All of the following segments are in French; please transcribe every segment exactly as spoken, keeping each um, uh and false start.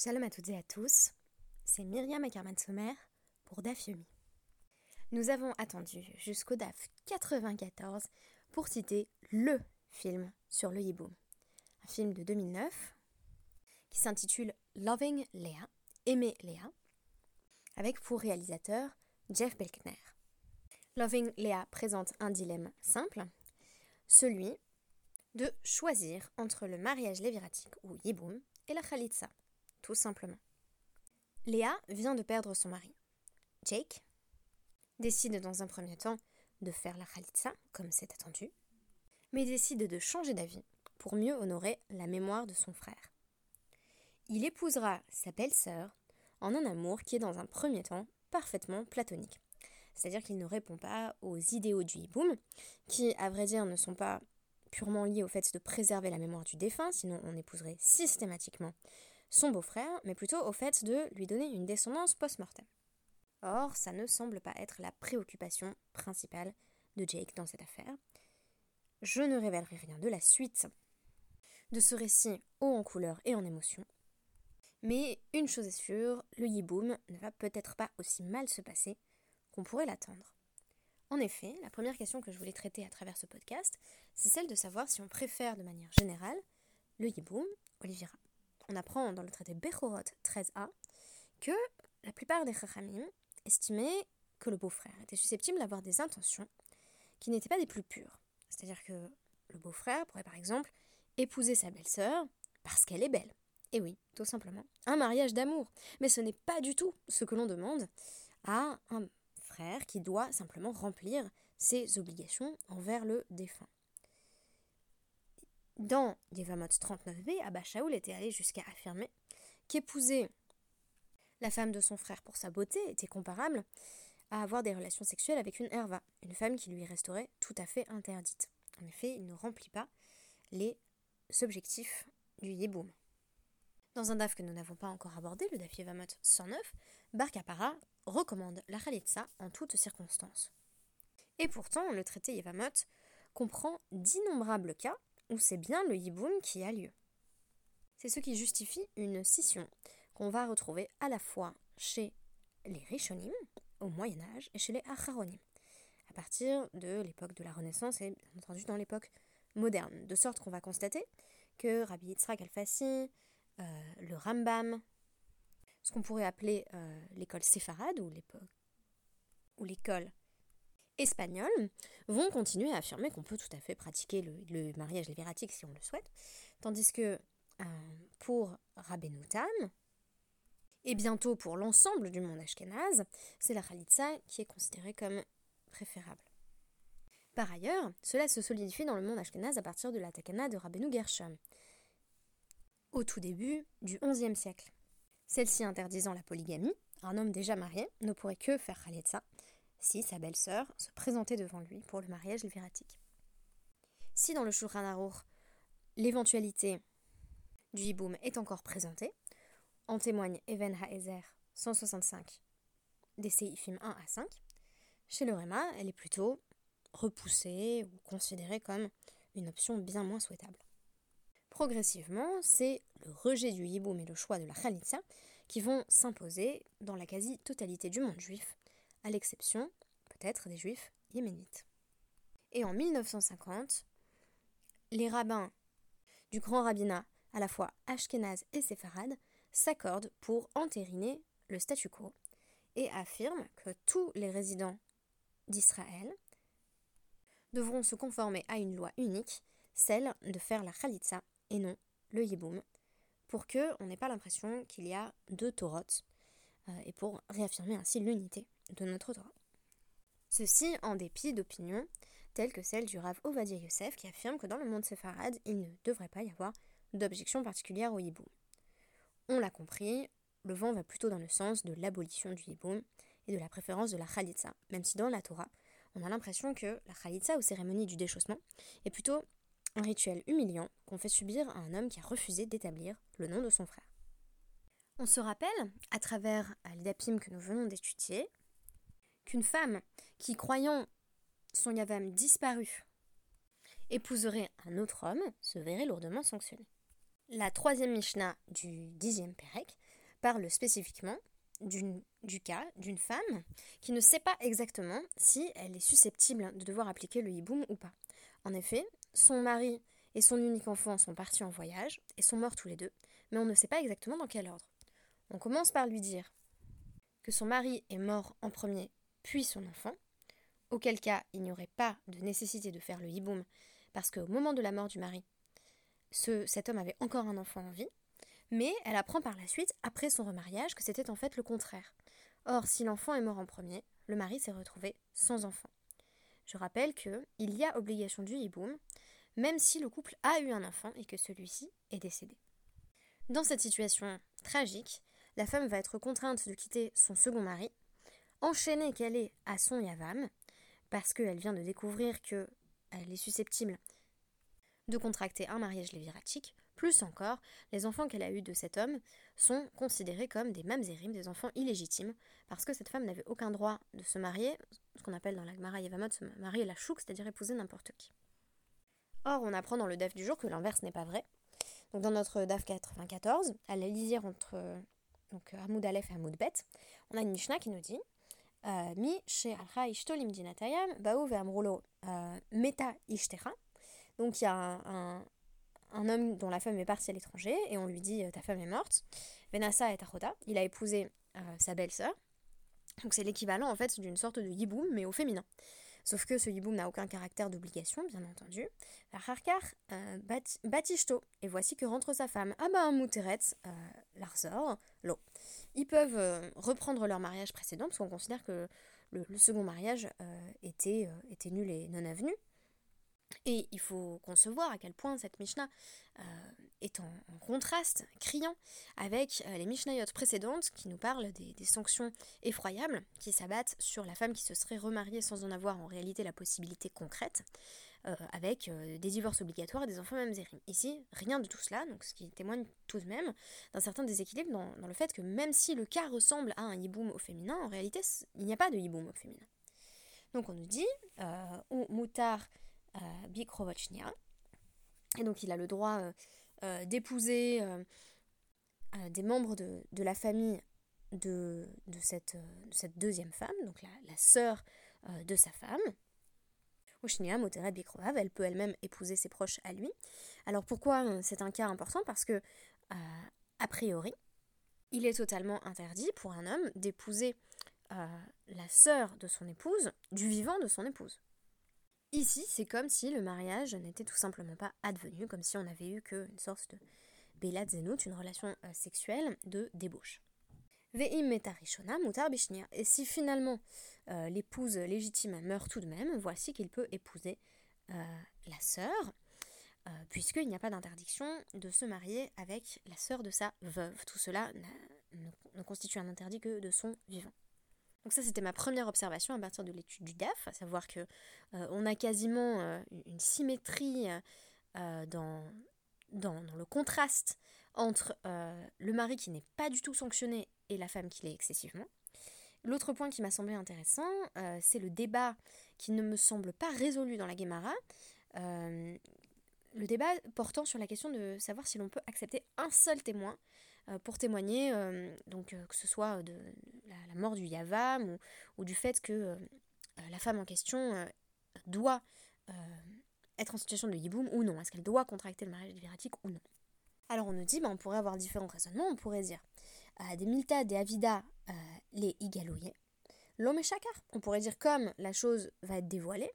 Shalom à toutes et à tous, c'est Myriam Ackermann-Sommer pour Daf Yomi. Nous avons attendu jusqu'au Daf quatre-vingt-quatorze pour citer LE film sur le Yibbum. Un film de deux mille neuf qui s'intitule Loving Léa, Aimer Léa, avec pour réalisateur Jeff Belkner. Loving Léa présente un dilemme simple, celui de choisir entre le mariage léviratique ou Yibbum et la Halitza. Tout simplement. Léa vient de perdre son mari. Jake décide dans un premier temps de faire la Halitza, comme c'est attendu, mais décide de changer d'avis pour mieux honorer la mémoire de son frère. Il épousera sa belle-sœur en un amour qui est dans un premier temps parfaitement platonique. C'est-à-dire qu'il ne répond pas aux idéaux du Yibbum, qui, à vrai dire, ne sont pas purement liés au fait de préserver la mémoire du défunt, sinon on épouserait systématiquement son beau-frère, mais plutôt au fait de lui donner une descendance post-mortem. Or, ça ne semble pas être la préoccupation principale de Jake dans cette affaire. Je ne révélerai rien de la suite de ce récit haut en couleurs et en émotions. Mais une chose est sûre, le Yibbum ne va peut-être pas aussi mal se passer qu'on pourrait l'attendre. En effet, la première question que je voulais traiter à travers ce podcast, c'est celle de savoir si on préfère de manière générale le Yibbum au Lévira. On apprend dans le traité Bechorot treize a que la plupart des Rachamim estimaient que le beau-frère était susceptible d'avoir des intentions qui n'étaient pas des plus pures. C'est-à-dire que le beau-frère pourrait par exemple épouser sa belle-sœur parce qu'elle est belle. Et oui, tout simplement, un mariage d'amour. Mais ce n'est pas du tout ce que l'on demande à un frère qui doit simplement remplir ses obligations envers le défunt. Dans Yevamot trente-neuf b, Abba Shaoul était allé jusqu'à affirmer qu'épouser la femme de son frère pour sa beauté était comparable à avoir des relations sexuelles avec une Erva, une femme qui lui resterait tout à fait interdite. En effet, il ne remplit pas les objectifs du Yibbum. Dans un daf que nous n'avons pas encore abordé, le daf Yevamot cent neuf, Bar Kappara recommande la Halitza en toutes circonstances. Et pourtant, le traité Yevamot comprend d'innombrables cas où c'est bien le Yibbum qui a lieu. C'est ce qui justifie une scission qu'on va retrouver à la fois chez les Richonim, au Moyen-Âge, et chez les Akharonim, à partir de l'époque de la Renaissance et bien entendu dans l'époque moderne, de sorte qu'on va constater que Rabbi Yitzhak Alfasi, euh, le Rambam, ce qu'on pourrait appeler euh, l'école séfarade ou, ou l'école espagnols vont continuer à affirmer qu'on peut tout à fait pratiquer le, le mariage léviratique si on le souhaite, tandis que euh, pour Rabenu Tam, et bientôt pour l'ensemble du monde ashkénaze, c'est la Halitza qui est considérée comme préférable. Par ailleurs, cela se solidifie dans le monde ashkénaze à partir de la takana de Rabenu Gershom, au tout début du onzième siècle. Celle-ci interdisant la polygamie, un homme déjà marié ne pourrait que faire Halitza, si sa belle-sœur se présentait devant lui pour le mariage léviratique. Si dans le Choulhan Aroukh, l'éventualité du Yibbum est encore présentée, en témoigne Even Haezer cent soixante-cinq des séifim un à cinq, chez le Rema, elle est plutôt repoussée ou considérée comme une option bien moins souhaitable. Progressivement, c'est le rejet du Yibbum et le choix de la Halitza qui vont s'imposer dans la quasi-totalité du monde juif, à l'exception, peut-être, des juifs yéménites. Et en mille neuf cent cinquante, les rabbins du grand rabbinat, à la fois ashkénaze et séfarade, s'accordent pour entériner le statu quo et affirment que tous les résidents d'Israël devront se conformer à une loi unique, celle de faire la Halitza et non le Yibbum, pour qu'on n'ait pas l'impression qu'il y a deux Torot, euh, et pour réaffirmer ainsi l'unité de notre droit. Ceci en dépit d'opinions telles que celle du Rav Ovadia Youssef qui affirme que dans le monde séfarade, il ne devrait pas y avoir d'objection particulière au Yibbum. On l'a compris, le vent va plutôt dans le sens de l'abolition du Yibbum et de la préférence de la Halitza, même si dans la Torah, on a l'impression que la Halitza aux cérémonies du déchaussement est plutôt un rituel humiliant qu'on fait subir à un homme qui a refusé d'établir le nom de son frère. On se rappelle, à travers les dapim que nous venons d'étudier, qu'une femme qui, croyant son yavam disparu, épouserait un autre homme, se verrait lourdement sanctionnée. La troisième Mishnah du dixième Pérec parle spécifiquement d'une, du cas d'une femme qui ne sait pas exactement si elle est susceptible de devoir appliquer le yibbum ou pas. En effet, son mari et son unique enfant sont partis en voyage et sont morts tous les deux, mais on ne sait pas exactement dans quel ordre. On commence par lui dire que son mari est mort en premier, puis son enfant, auquel cas il n'y aurait pas de nécessité de faire le yibbum, parce qu'au moment de la mort du mari, ce, cet homme avait encore un enfant en vie, mais elle apprend par la suite, après son remariage, que c'était en fait le contraire. Or, si l'enfant est mort en premier, le mari s'est retrouvé sans enfant. Je rappelle qu'il y a obligation du yibbum, même si le couple a eu un enfant et que celui-ci est décédé. Dans cette situation tragique, la femme va être contrainte de quitter son second mari, enchaînée qu'elle est à son yavam, parce qu'elle vient de découvrir qu'elle est susceptible de contracter un mariage léviratique. Plus encore, les enfants qu'elle a eus de cet homme sont considérés comme des mamzerim, des enfants illégitimes, parce que cette femme n'avait aucun droit de se marier, ce qu'on appelle dans la Guémara Yevamot, se marier la chouk, c'est-à-dire épouser n'importe qui. Or, on apprend dans le daf du jour que l'inverse n'est pas vrai. Donc dans notre daf quatre-vingt-quatorze, à la lisière entre donc, Hamoud Aleph et Hamoud Bet, on a une Mishnah qui nous dit « Mi she alcha ishtolim dinatayam, baou ve amroulo meta ishtera ». Donc il y a un... un un homme dont la femme est partie à l'étranger, et on lui dit « ta femme est morte », Venassa et Arota, il a épousé euh, sa belle-sœur, donc c'est l'équivalent en fait d'une sorte de yibbum, mais au féminin. Sauf que ce yibbum n'a aucun caractère d'obligation, bien entendu. « Harkar batishto » et voici que rentre sa femme. « Ah ben, mouteret, l'arzor, l'eau ». Ils peuvent euh, reprendre leur mariage précédent, parce qu'on considère que le, le second mariage euh, était, euh, était nul et non avenu. Et il faut concevoir à quel point cette Mishnah euh, est en, en contraste criant avec euh, les Mishnayot précédentes qui nous parlent des, des sanctions effroyables qui s'abattent sur la femme qui se serait remariée sans en avoir en réalité la possibilité concrète, euh, avec euh, des divorces obligatoires et des enfants mamzerim. Ici, rien de tout cela, donc ce qui témoigne tout de même d'un certain déséquilibre dans, dans le fait que même si le cas ressemble à un yibbum au féminin, en réalité il n'y a pas de yibbum au féminin. Donc on nous dit euh, ou moutar Bikrovotchnia, et donc il a le droit euh, euh, d'épouser euh, euh, des membres de, de la famille de, de, cette, euh, de cette deuxième femme, donc la, la sœur euh, de sa femme. Oshnia, Moteret Bikrovav, elle peut elle-même épouser ses proches à lui. Alors pourquoi euh, c'est un cas important ? Parce que, euh, a priori, il est totalement interdit pour un homme d'épouser euh, la sœur de son épouse, du vivant de son épouse. Ici, c'est comme si le mariage n'était tout simplement pas advenu, comme si on n'avait eu qu'une sorte de Bella Zenout, une relation euh, sexuelle de débauche. Et si finalement euh, l'épouse légitime meurt tout de même, voici qu'il peut épouser euh, la sœur, euh, puisqu'il n'y a pas d'interdiction de se marier avec la sœur de sa veuve. Tout cela ne, ne constitue un interdit que de son vivant. Donc ça, c'était ma première observation à partir de l'étude du D A F, à savoir que euh, on a quasiment euh, une symétrie euh, dans, dans, dans le contraste entre euh, le mari qui n'est pas du tout sanctionné et la femme qui l'est excessivement. L'autre point qui m'a semblé intéressant, euh, c'est le débat qui ne me semble pas résolu dans la Guémara, euh, le débat portant sur la question de savoir si l'on peut accepter un seul témoin euh, pour témoigner, euh, donc euh, que ce soit de... la mort du Yavam ou, ou du fait que euh, la femme en question euh, doit euh, être en situation de yibbum ou non. Est-ce qu'elle doit contracter le mariage léviratique ou non? Alors on nous dit, bah, on pourrait avoir différents raisonnements. On pourrait dire euh, des milta, des avida, euh, les igaloyés, l'homme et chakar. On pourrait dire comme la chose va être dévoilée,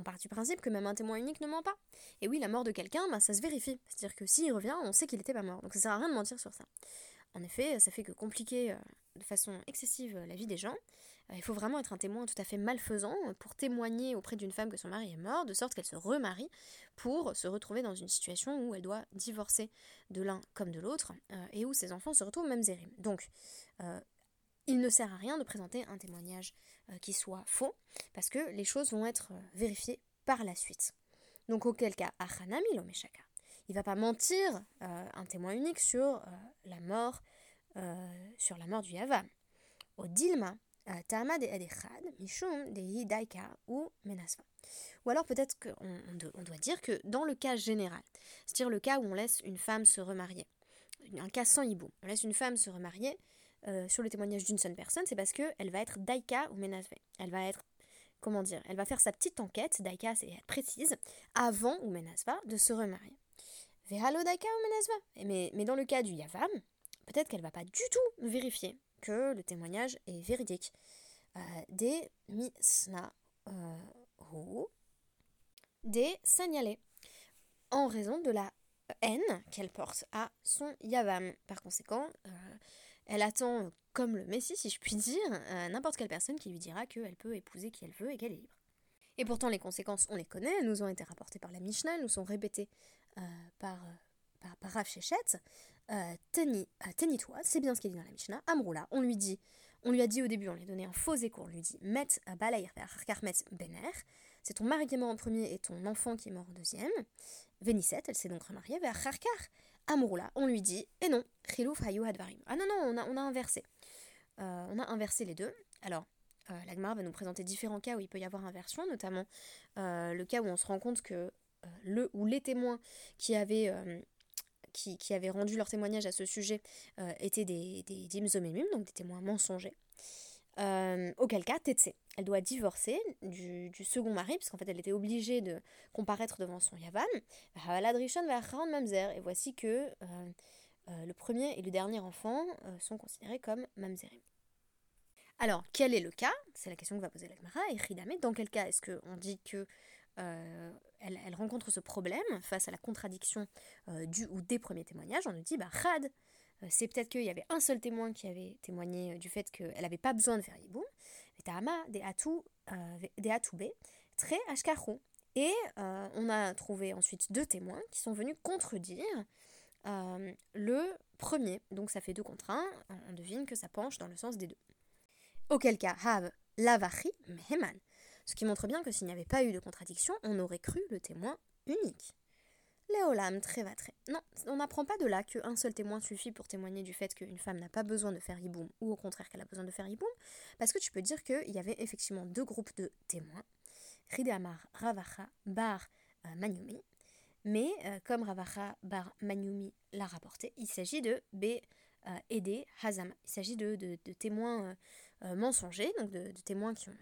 on part du principe que même un témoin unique ne ment pas. Et oui, la mort de quelqu'un, bah, ça se vérifie. C'est-à-dire que s'il revient, on sait qu'il n'était pas mort. Donc ça sert à rien de mentir sur ça. En effet, ça fait que compliquer euh, de façon excessive la vie des gens. Euh, il faut vraiment être un témoin tout à fait malfaisant pour témoigner auprès d'une femme que son mari est mort, de sorte qu'elle se remarie pour se retrouver dans une situation où elle doit divorcer de l'un comme de l'autre euh, et où ses enfants se retrouvent mamzerim. Donc, euh, il ne sert à rien de présenter un témoignage euh, qui soit faux parce que les choses vont être euh, vérifiées par la suite. Donc, auquel cas, Akharonim l'omeshaka. Il ne va pas mentir euh, un témoin unique sur euh, la mort euh, sur la mort du Yavam. Au dilma, Tama de Adechad, Mishum de Daika ou Menasva. Ou alors peut-être qu'on on doit dire que dans le cas général, c'est-à-dire le cas où on laisse une femme se remarier, un cas sans hiboum. On laisse une femme se remarier euh, sur le témoignage d'une seule personne, c'est parce qu'elle va être daïka ou ménasvé. Elle va être, comment dire, elle va faire sa petite enquête, daïka c'est être précise, avant ou ménasva, de se remarier. Vehalo daïka ou ménasva. Mais, mais dans le cas du yavam, peut-être qu'elle ne va pas du tout vérifier que le témoignage est véridique. Euh, des misna euh, ho, des signalés, en raison de la haine qu'elle porte à son yavam. Par conséquent, euh, elle attend, comme le Messie, si je puis dire, euh, n'importe quelle personne qui lui dira qu'elle peut épouser qui elle veut et qu'elle est libre. Et pourtant, les conséquences, on les connaît, elles nous ont été rapportées par la Mishnah, elles nous sont répétées euh, par, par, par Rav Chéchette. Euh, Tennis-toi, c'est bien ce qu'il dit dans la Mishnah. Amroula, on lui dit, on lui a dit au début, on lui a donné un faux écho, on lui dit Met balayir karmet bener, c'est ton mari qui est mort en premier et ton enfant qui est mort en deuxième. Vénissette, elle s'est donc remariée vers Kharkar. Amroula, on lui dit, et non, Khilouf Hayou Hadvarim. Ah non, non, on a, on a inversé. Euh, on a inversé les deux. Alors, euh, la Guémara va nous présenter différents cas où il peut y avoir inversion, notamment euh, le cas où on se rend compte que euh, le ou les témoins qui avaient, euh, qui, qui avaient rendu leur témoignage à ce sujet euh, étaient des dimzomimim, donc des témoins mensongers. Euh, auquel cas, Tetsé, elle doit divorcer du, du second mari, parce qu'en fait elle était obligée de comparaître devant son yavam. Et voici que euh, euh, le premier et le dernier enfant euh, sont considérés comme mamzerim. Alors, quel est le cas? C'est la question que va poser la Guémara. Et Ridame, dans quel cas est-ce qu'on dit que euh, elle, elle rencontre ce problème face à la contradiction euh, du ou des premiers témoignages? On nous dit, bah, Rad, c'est peut-être qu'il y avait un seul témoin qui avait témoigné du fait qu'elle n'avait pas besoin de faire yibbum. Et euh, on a trouvé ensuite deux témoins qui sont venus contredire euh, le premier. Donc ça fait deux contre un, on devine que ça penche dans le sens des deux. Auquel cas, Hav Lavachi Meheman. Ce qui montre bien que s'il n'y avait pas eu de contradiction, on aurait cru le témoin unique. Léolam, très va très. Non, on n'apprend pas de là qu'un seul témoin suffit pour témoigner du fait qu'une femme n'a pas besoin de faire yibbum, ou au contraire qu'elle a besoin de faire yibbum, parce que tu peux dire qu'il y avait effectivement deux groupes de témoins, Ridamar, Ravacha, Bar, euh, Manyumi, mais euh, comme Ravacha, Bar, Manyumi l'a rapporté, il s'agit de Bede euh, Hazama, il s'agit de, de, de témoins euh, mensongers, donc de, de témoins qui ont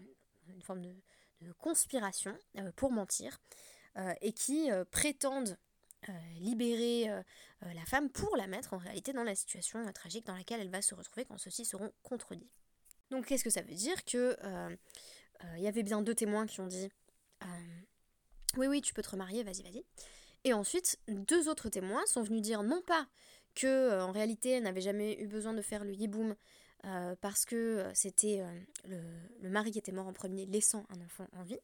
une forme de, de conspiration euh, pour mentir, euh, et qui euh, prétendent Euh, libérer euh, euh, la femme pour la mettre en réalité dans la situation euh, tragique dans laquelle elle va se retrouver quand ceux-ci seront contredits. Donc qu'est-ce que ça veut dire? Que euh, euh, y avait bien deux témoins qui ont dit euh, « Oui, oui, tu peux te remarier, vas-y, vas-y ». Et ensuite, deux autres témoins sont venus dire non pas que euh, en réalité elle n'avait jamais eu besoin de faire le yibbum euh, parce que c'était euh, le, le mari qui était mort en premier laissant un enfant en vie.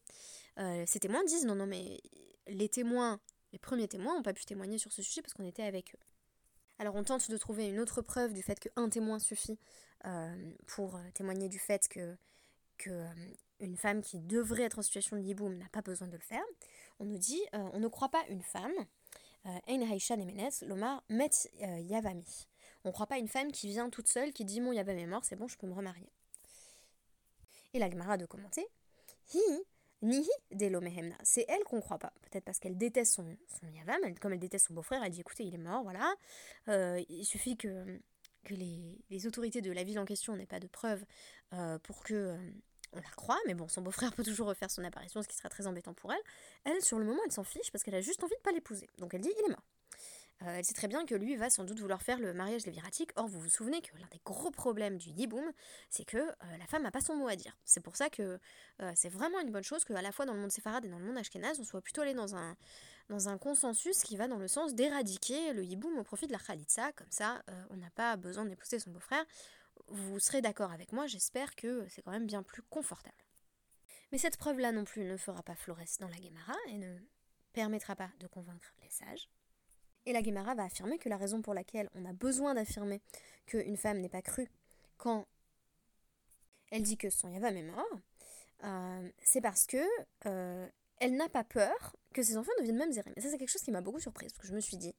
Euh, ces témoins disent « Non, non, mais les témoins... » Les premiers témoins n'ont pas pu témoigner sur ce sujet parce qu'on était avec eux. Alors on tente de trouver une autre preuve du fait qu'un témoin suffit euh, pour témoigner du fait que, que euh, une femme qui devrait être en situation de yibbum n'a pas besoin de le faire. On nous dit, euh, on ne croit pas une femme, Ein Haïcha Nemenes, Lomar Met Yavami. On ne croit pas une femme qui vient toute seule, qui dit mon yavam est mort, c'est bon, je peux me remarier. Et la Guémara de commenter, hi Nihi Delo Mehemna, c'est elle qu'on ne croit pas. Peut-être parce qu'elle déteste son, son yavam, elle, comme elle déteste son beau-frère, elle dit écoutez, il est mort, voilà. Euh, il suffit que, que les, les autorités de la ville en question n'aient pas de preuves euh, pour que euh, on la croie, mais bon, son beau-frère peut toujours refaire son apparition, ce qui sera très embêtant pour elle. Elle, sur le moment, elle s'en fiche parce qu'elle a juste envie de ne pas l'épouser. Donc elle dit il est mort. Euh, elle sait très bien que lui va sans doute vouloir faire le mariage léviratique. Or, vous vous souvenez que l'un des gros problèmes du yibbum, c'est que euh, la femme n'a pas son mot à dire. C'est pour ça que euh, c'est vraiment une bonne chose qu'à la fois dans le monde séfarade et dans le monde ashkénaze, on soit plutôt allé dans un, dans un consensus qui va dans le sens d'éradiquer le yibbum au profit de la Halitza. Comme ça, euh, on n'a pas besoin d'épouser son beau-frère. Vous serez d'accord avec moi, j'espère que c'est quand même bien plus confortable. Mais cette preuve-là non plus ne fera pas florès dans la Guémara et ne permettra pas de convaincre les sages. Et la Guémara va affirmer que la raison pour laquelle on a besoin d'affirmer qu'une femme n'est pas crue quand elle dit que son yavam est mort, euh, c'est parce que euh, elle n'a pas peur que ses enfants deviennent mamzerim. Et ça, c'est quelque chose qui m'a beaucoup surprise, parce que je me suis dit,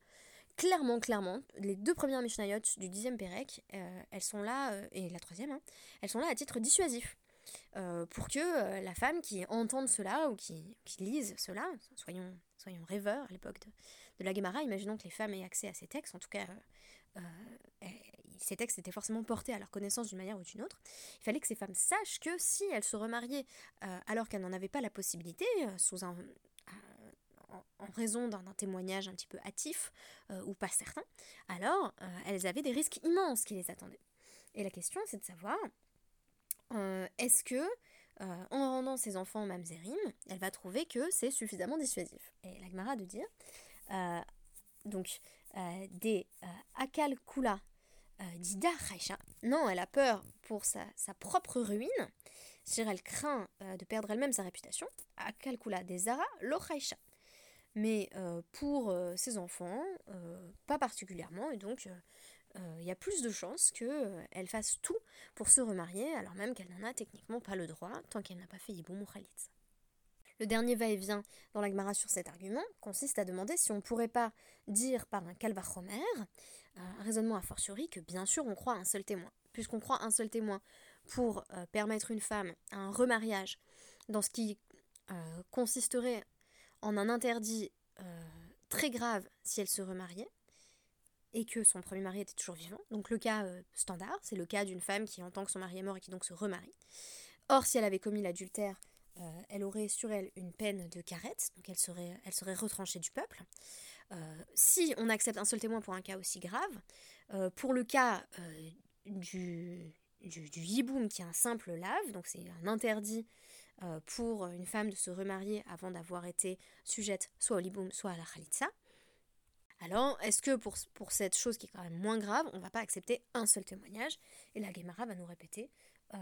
clairement, clairement, les deux premières Mishnayot du dixième Pérec, euh, elles sont là, euh, et la troisième, hein, elles sont là à titre dissuasif. Euh, pour que euh, la femme qui entende cela ou qui, qui lise cela, soyons, soyons rêveurs à l'époque de, de la Guémara, imaginons que les femmes aient accès à ces textes, en tout cas euh, euh, ces textes étaient forcément portés à leur connaissance d'une manière ou d'une autre, il fallait que ces femmes sachent que si elles se remariaient euh, alors qu'elles n'en avaient pas la possibilité, euh, sous un... Euh, en raison d'un, d'un témoignage un petit peu hâtif euh, ou pas certain, alors euh, elles avaient des risques immenses qui les attendaient. Et la question, c'est de savoir, euh, est-ce que, euh, en rendant ses enfants en mamzerim, elle va trouver que c'est suffisamment dissuasif? Et la Guémara de dire, euh, donc, euh, des euh, akal kula euh, dida chaïcha, non, elle a peur pour sa, sa propre ruine, c'est-à-dire elle craint euh, de perdre elle-même sa réputation, akal kula des zara lo chaïcha. Mais euh, pour euh, ses enfants, euh, pas particulièrement, et donc il euh, euh, y a plus de chances qu'elle euh, fasse tout pour se remarier, alors même qu'elle n'en a techniquement pas le droit, tant qu'elle n'a pas fait Yibbum ou Halitza. Le dernier va-et-vient dans la Guémara sur cet argument consiste à demander si on ne pourrait pas dire par un kalvachomer, euh, un raisonnement a fortiori, que bien sûr on croit un seul témoin. Puisqu'on croit un seul témoin pour euh, permettre une femme à un remariage dans ce qui euh, consisterait en un interdit euh, très grave si elle se remariait, et que son premier mari était toujours vivant. Donc le cas euh, standard, c'est le cas d'une femme qui entend que son mari est mort et qui donc se remarie. Or, si elle avait commis l'adultère, euh, elle aurait sur elle une peine de carette, donc elle serait, elle serait retranchée du peuple. Euh, si on accepte un seul témoin pour un cas aussi grave, euh, pour le cas euh, du, du, du yiboum, qui est un simple lave, donc c'est un interdit Euh, pour une femme de se remarier avant d'avoir été sujette soit au Yibbum, soit à la Halitza. Alors, est-ce que pour, pour cette chose qui est quand même moins grave, on ne va pas accepter un seul témoignage? Et la Guémara va nous répéter euh,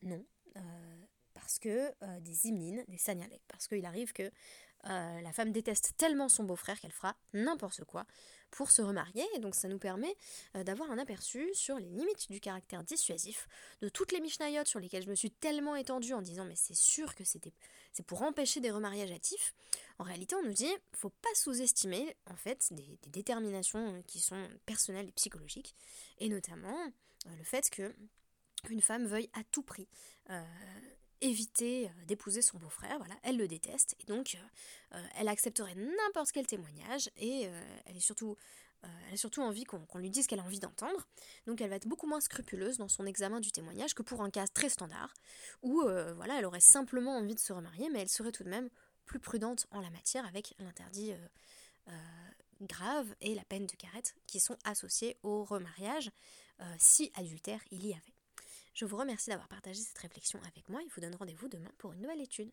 non, euh, parce que euh, des hymnines, des sagnalek, parce qu'il arrive que euh, la femme déteste tellement son beau-frère qu'elle fera n'importe quoi pour se remarier, et donc ça nous permet euh, d'avoir un aperçu sur les limites du caractère dissuasif de toutes les mishnayot sur lesquelles je me suis tellement étendue en disant mais c'est sûr que c'était, c'est pour empêcher des remariages hâtifs. En réalité, on nous dit faut pas sous-estimer en fait des, des déterminations qui sont personnelles et psychologiques, et notamment euh, le fait que une femme veuille à tout prix euh, éviter d'épouser son beau-frère, voilà, elle le déteste, et donc euh, elle accepterait n'importe quel témoignage, et euh, elle, est surtout, euh, elle a surtout envie qu'on, qu'on lui dise ce qu'elle a envie d'entendre, donc elle va être beaucoup moins scrupuleuse dans son examen du témoignage que pour un cas très standard, où euh, voilà, elle aurait simplement envie de se remarier, mais elle serait tout de même plus prudente en la matière avec l'interdit euh, euh, grave et la peine de carette qui sont associés au remariage, euh, si adultère il y avait. Je vous remercie d'avoir partagé cette réflexion avec moi et vous donne rendez-vous demain pour une nouvelle étude.